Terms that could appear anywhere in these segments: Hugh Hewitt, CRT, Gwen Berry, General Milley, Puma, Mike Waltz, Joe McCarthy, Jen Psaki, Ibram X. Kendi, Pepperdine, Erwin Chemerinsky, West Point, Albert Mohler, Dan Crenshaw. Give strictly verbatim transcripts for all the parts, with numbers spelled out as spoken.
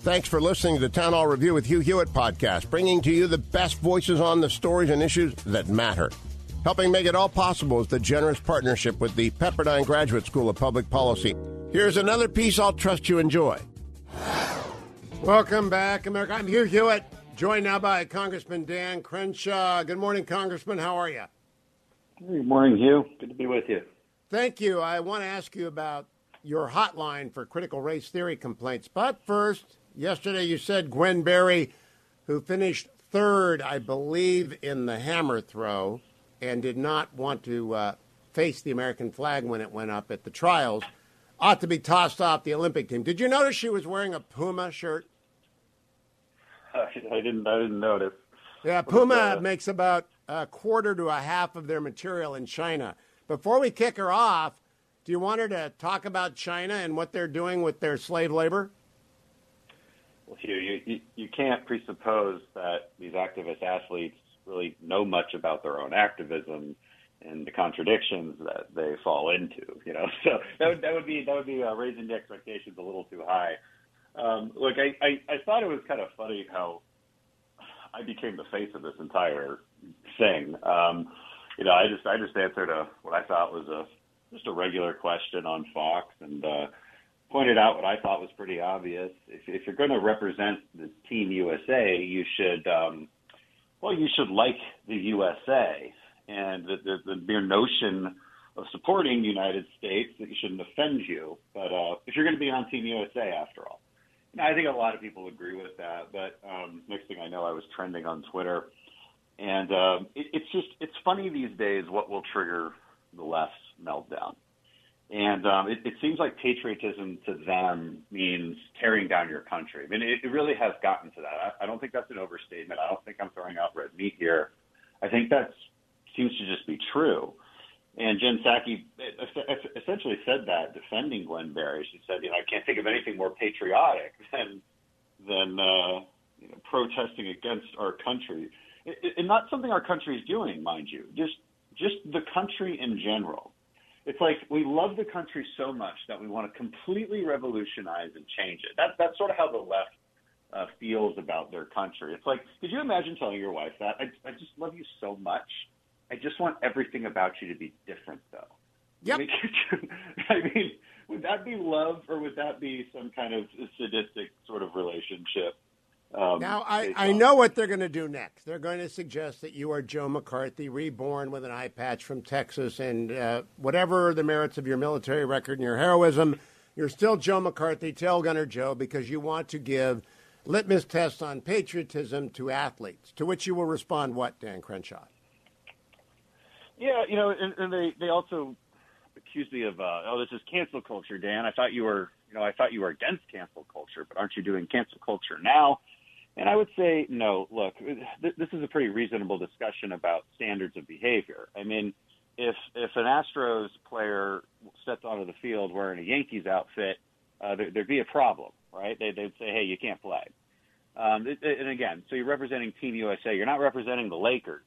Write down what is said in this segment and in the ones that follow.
Thanks for listening to the Town Hall Review with Hugh Hewitt podcast, bringing to you the best voices on the stories and issues that matter. Helping make it all possible is the generous partnership with the Pepperdine Graduate School of Public Policy. Here's another piece I'll trust you enjoy. Welcome back, America. I'm Hugh Hewitt, joined now by Congressman Dan Crenshaw. Good morning, Congressman. How are you? Good morning, Hugh. Good to be with you. Thank you. I want to ask you about your hotline for critical race theory complaints. But first, yesterday you said Gwen Berry, who finished third, I believe, in the hammer throw and did not want to uh, face the American flag when it went up at the trials, ought to be tossed off the Olympic team. Did you notice she was wearing a Puma shirt? I didn't, I didn't notice. Yeah, Puma makes about a quarter to a half of their material in China. Before we kick her off, do you want her to talk about China and what they're doing with their slave labor? Well, Hugh, you, you, you can't presuppose that these activist athletes really know much about their own activism and the contradictions that they fall into. You know, so that would, that would be that would be uh, raising the expectations a little too high. Um, look, I, I, I thought it was kind of funny how I became the face of this entire thing. Um, you know, I just I just answered a what I thought was a just a regular question on Fox, and uh, pointed out what I thought was pretty obvious. If, if you're going to represent the Team U S A, you should um, well, you should like the U S A, and the, the, the mere notion of supporting the United States, that you shouldn't offend you. But uh, if you're going to be on Team U S A, after all. And I think a lot of people agree with that, but um, next thing I know, I was trending on Twitter. And um, it, it's just, it's funny these days what will trigger the left's meltdown. And um, it, it seems like patriotism to them means tearing down your country. I mean, it, it really has gotten to that. I, I don't think that's an overstatement. I don't think I'm throwing out red meat here. I think that seems to just be true. And Jen Psaki essentially said that, defending Gwen Berry. She said, you know, I can't think of anything more patriotic than than uh, you know, protesting against our country. It, it, and not something our country is doing, mind you, just just the country in general. It's like we love the country so much that we want to completely revolutionize and change it. That, that's sort of how the left uh, feels about their country. It's like, could you imagine telling your wife that? I, I just love you so much. I just want everything about you to be different, though. Yep. I mean, I mean, would that be love, or would that be some kind of sadistic sort of relationship? Um, now, I, I know what they're going to do next. They're going to suggest that you are Joe McCarthy, reborn with an eye patch from Texas, and uh, whatever the merits of your military record and your heroism, you're still Joe McCarthy, tail gunner Joe, because you want to give litmus tests on patriotism to athletes, to which you will respond what, Dan Crenshaw? Yeah, you know, and, and they, they also accused me of, uh, oh, this is cancel culture, Dan. I thought you were, you know, I thought you were against cancel culture, but aren't you doing cancel culture now? And I would say, no, look, th- this is a pretty reasonable discussion about standards of behavior. I mean, if if an Astros player stepped onto the field wearing a Yankees outfit, uh, there, there'd be a problem, right? They, they'd say, hey, you can't play. Um, and again, so you're representing Team U S A. You're not representing the Lakers.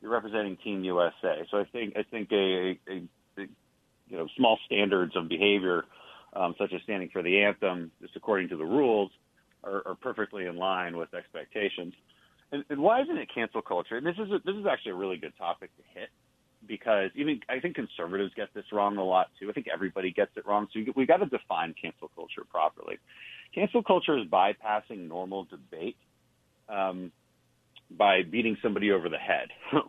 You're representing Team U S A, so I think I think a, a, a you know small standards of behavior, um, such as standing for the anthem, just according to the rules, are, are perfectly in line with expectations. And, and why isn't it cancel culture? And this is a, this is actually a really good topic to hit, because even I think conservatives get this wrong a lot too. I think everybody gets it wrong. So we got to define cancel culture properly. Cancel culture is bypassing normal debate. Um, by beating somebody over the head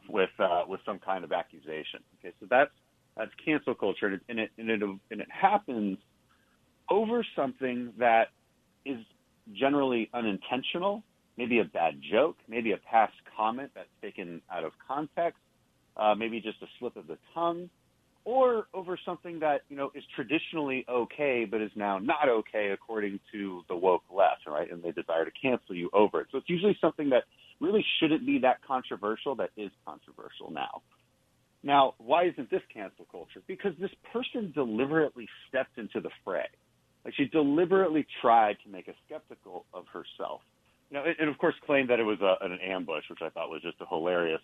with uh, with some kind of accusation. Okay, so that's that's cancel culture, and it, and it and it and it happens over something that is generally unintentional, maybe a bad joke, maybe a past comment that's taken out of context, uh, maybe just a slip of the tongue. or over something that, you know, is traditionally okay but is now not okay according to the woke left, right? And they desire to cancel you over it. So it's usually something that really shouldn't be that controversial that is controversial now. Now, why isn't this cancel culture? Because this person deliberately stepped into the fray. Like, she deliberately tried to make us skeptical of herself. You know, and, of course, claimed that it was a, an ambush, which I thought was just a hilarious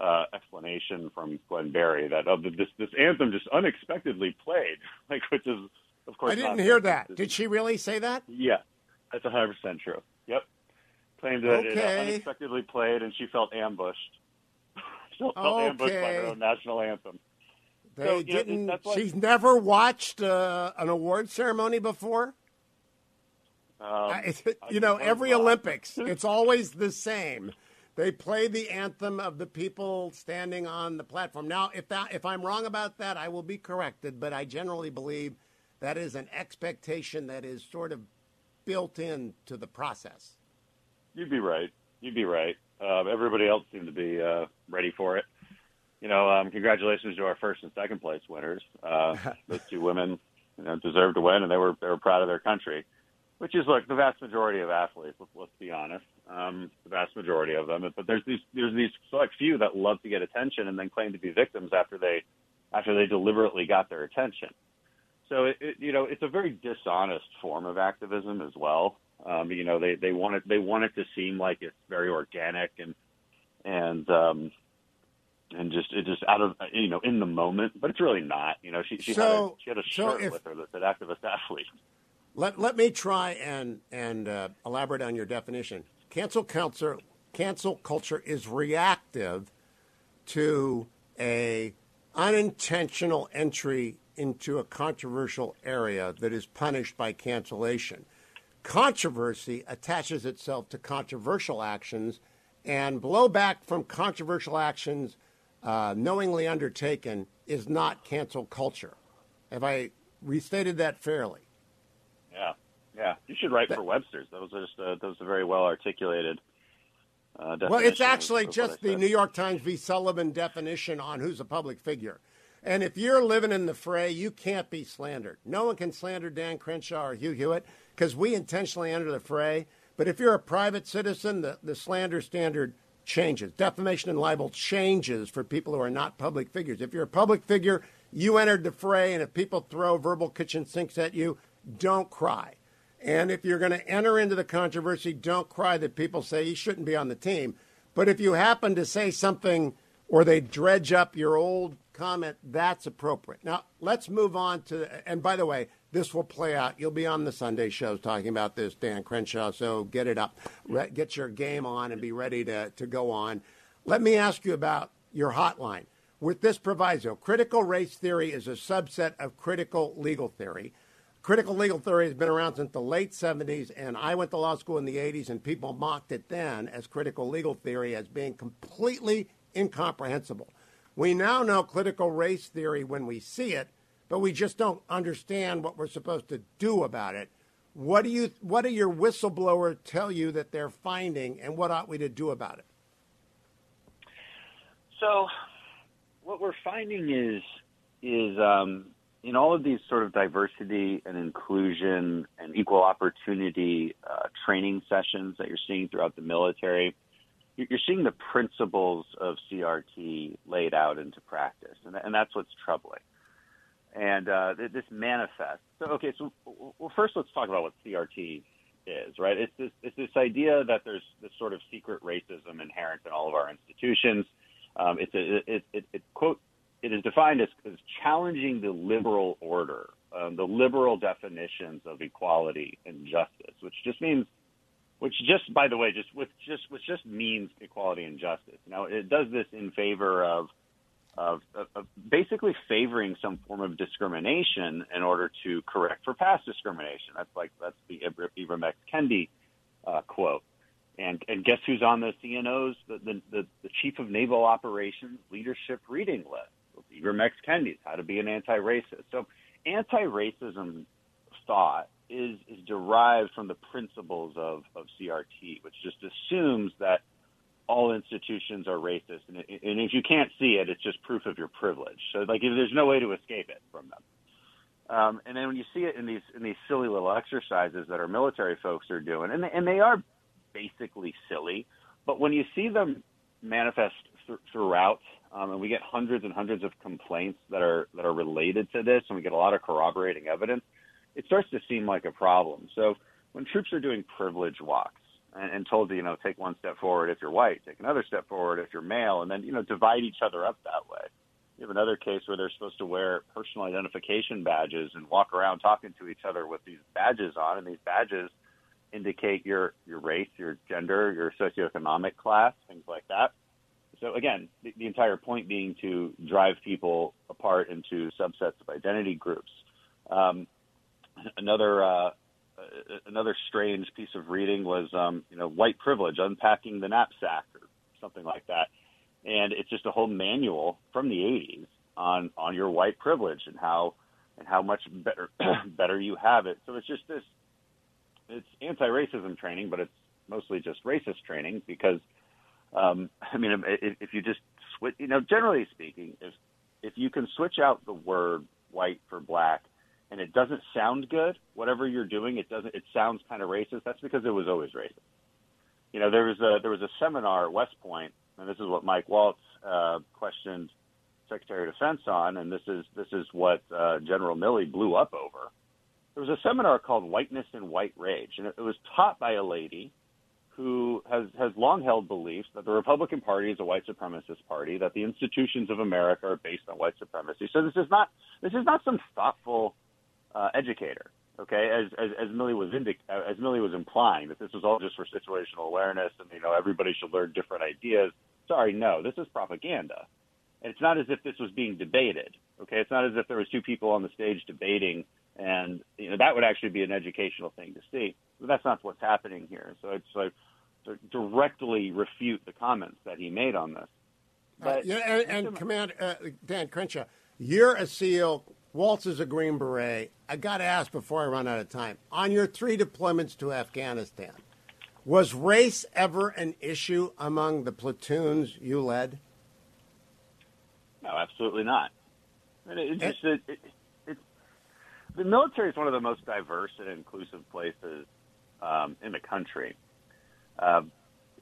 uh, explanation from Gwen Berry, that uh, this, this anthem just unexpectedly played, like, which is, of course, I didn't hear that. Did she really say that? Yeah, that's one hundred percent true. Yep. Claimed that okay. it uh, unexpectedly played, and she felt ambushed. She felt okay. ambushed by her own national anthem. They so, didn't. Know, like, she's never watched uh, an award ceremony before? Um, I, you know, every Olympics, it's always the same. They play the anthem of the people standing on the platform. Now, if that, if I'm wrong about that, I will be corrected, but I generally believe that is an expectation that is sort of built into the process. You'd be right. You'd be right. Uh, everybody else seemed to be uh, ready for it. You know, um, congratulations to our first and second place winners. Uh, those two women, you know, deserved to win, and they were they were proud of their country. Which is, look, the vast majority of athletes, let's, let's be honest, um, the vast majority of them. But there's these there's these select few that love to get attention and then claim to be victims after they after they deliberately got their attention. So, it, it, you know, it's a very dishonest form of activism as well. Um, you know, they, they, want it, they want it to seem like it's very organic and and um, and just it just out of, you know, in the moment. But it's really not. You know, she, she, so, had, a, she had a shirt so if- with her that said activist athlete. Let let me try and and uh, elaborate on your definition. Cancel culture, cancel culture is reactive to a unintentional entry into a controversial area that is punished by cancellation. Controversy attaches itself to controversial actions, and blowback from controversial actions uh, knowingly undertaken is not cancel culture. Have I restated that fairly? Yeah, yeah. You should write for Webster's. That was just a, that was a very well articulated uh, definition. Well, it's actually just the New York Times v. Sullivan definition on who's a public figure. And if you're living in the fray, you can't be slandered. No one can slander Dan Crenshaw or Hugh Hewitt because we intentionally enter the fray. But if you're a private citizen, the, the slander standard changes. Defamation and libel changes for people who are not public figures. If you're a public figure, you entered the fray, and if people throw verbal kitchen sinks at you, don't cry. And if you're going to enter into the controversy, don't cry that people say you shouldn't be on the team. But if you happen to say something or they dredge up your old comment, that's appropriate. Now, let's move on to, and by the way, this will play out. You'll be on the Sunday shows talking about this, Dan Crenshaw, so get it up. Get your game on and be ready to, to go on. Let me ask you about your hotline. With this proviso, critical race theory is a subset of critical legal theory. Critical legal theory has been around since the late seventies, and I went to law school in the eighties, and people mocked it then as critical legal theory as being completely incomprehensible. We now know critical race theory when we see it, but we just don't understand what we're supposed to do about it. What do you? What do your whistleblower tell you that they're finding, and what ought we to do about it? So what we're finding is is um in all of these sort of diversity and inclusion and equal opportunity uh, training sessions that you're seeing throughout the military, you're seeing the principles of C R T laid out into practice, and, and that's what's troubling. And uh, this manifests. So, okay, so well, first let's talk about what C R T is, right? It's this, it's this idea that there's this sort of secret racism inherent in all of our institutions. Um, it's a, it, it, it, quote, It is defined as, as challenging the liberal order, um, the liberal definitions of equality and justice, which just means, which just, by the way, just which just which just means equality and justice. Now, it does this in favor of, of of basically favoring some form of discrimination in order to correct for past discrimination. That's like that's the Ibram X. Kendi uh, quote. And, and guess who's on the C N O's, the, the, the, the Chief of Naval Operations Leadership Reading List? Ibram X. Kendi's How to Be an Anti-Racist. So anti-racism thought is, is derived from the principles of, of C R T, which just assumes that all institutions are racist. And, and if you can't see it, it's just proof of your privilege. So, like, there's no way to escape it from them. Um, and then when you see it in these in these silly little exercises that our military folks are doing, and they, and they are basically silly, but when you see them manifest th- throughout, um, and we get hundreds and hundreds of complaints that are that are related to this, and we get a lot of corroborating evidence, it starts to seem like a problem. So when troops are doing privilege walks and, and told to, you know, take one step forward if you're white, take another step forward if you're male, and then, you know, divide each other up that way. You have another case where they're supposed to wear personal identification badges and walk around talking to each other with these badges on, and these badges indicate your, your race, your gender, your socioeconomic class, things like that. So, again, the, the entire point being to drive people apart into subsets of identity groups. Um, another uh, another strange piece of reading was, um, you know, white privilege, unpacking the knapsack or something like that. And it's just a whole manual from the eighties on, on your white privilege and how and how much better better you have it. So it's just this, it's anti-racism training, but it's mostly just racist training because, um, I mean, if, if you just switch, you know, generally speaking, if if you can switch out the word white for black and it doesn't sound good, whatever you're doing, it doesn't, it sounds kind of racist. That's because it was always racist. You know, there was a there was a seminar at West Point. And this is what Mike Waltz uh, questioned Secretary of Defense on, and this is this is what uh, General Milley blew up over. There was a seminar called Whiteness and White Rage, and it, it was taught by a lady who has, has long held beliefs that the Republican Party is a white supremacist party, that the institutions of America are based on white supremacy. So this is not this is not some thoughtful uh, educator, okay? As as, as Milley was indic- as Milley was implying that this was all just for situational awareness, and you know everybody should learn different ideas. Sorry, no, this is propaganda. And it's not as if this was being debated, okay? It's not as if there was two people on the stage debating, and you know that would actually be an educational thing to see. But that's not what's happening here. So it's like directly refute the comments that he made on this. But uh, yeah, and, and Commander uh, Dan Crenshaw, you're a SEAL, Waltz is a Green Beret. I got to ask before I run out of time, on your three deployments to Afghanistan, was race ever an issue among the platoons you led? No, absolutely not. It, it, it, it, it, it, the military is one of the most diverse and inclusive places um, in the country. Um,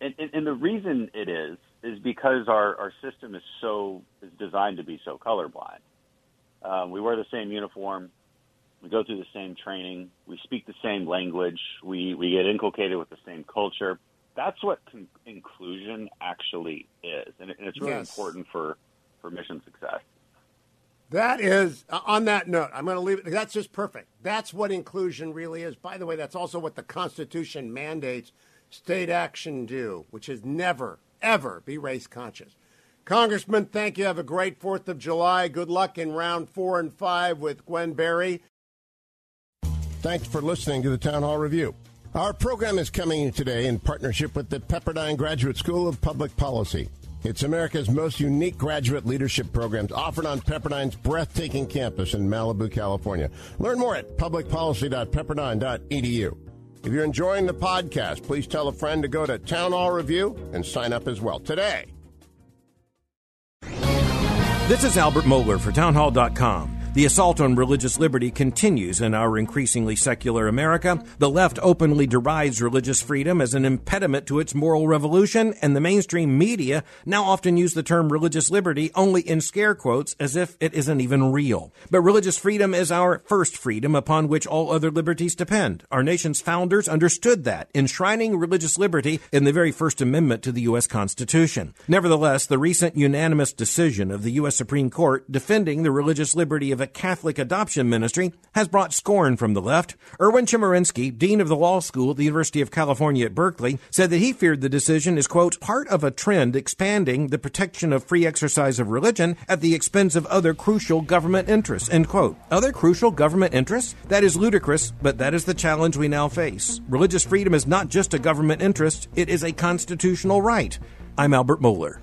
and, and, and the reason it is is because our, our system is so is designed to be so colorblind. Um, we wear the same uniform. We go through the same training. We speak the same language. We, we get inculcated with the same culture. That's what con- inclusion actually is, and, it, and it's really yes. important for, for mission success. That is, uh, on that note, I'm going to leave it. That's just perfect. That's what inclusion really is. By the way, that's also what the Constitution mandates state action do, which is never, ever be race conscious. Congressman, thank you. Have a great fourth of July. Good luck in round four and five with Gwen Berry. Thanks for listening to the Town Hall Review. Our program is coming today in partnership with the Pepperdine Graduate School of Public Policy. It's America's most unique graduate leadership programs offered on Pepperdine's breathtaking campus in Malibu, California. Learn more at public policy dot pepperdine dot e d u. If you're enjoying the podcast, please tell a friend to go to Town Hall Review and sign up as well today. This is Albert Mohler for town hall dot com. The assault on religious liberty continues in our increasingly secular America. The left openly derides religious freedom as an impediment to its moral revolution, and the mainstream media now often use the term religious liberty only in scare quotes as if it isn't even real. But religious freedom is our first freedom upon which all other liberties depend. Our nation's founders understood that, enshrining religious liberty in the very First Amendment to the U S Constitution. Nevertheless, the recent unanimous decision of the U S Supreme Court defending the religious liberty of Catholic adoption ministry has brought scorn from the left. Erwin Chemerinsky, dean of the law school at the University of California at Berkeley, said that he feared the decision is, quote, part of a trend expanding the protection of free exercise of religion at the expense of other crucial government interests, end quote. Other crucial government interests? That is ludicrous, but that is the challenge we now face. Religious freedom is not just a government interest, it is a constitutional right. I'm Albert Mohler.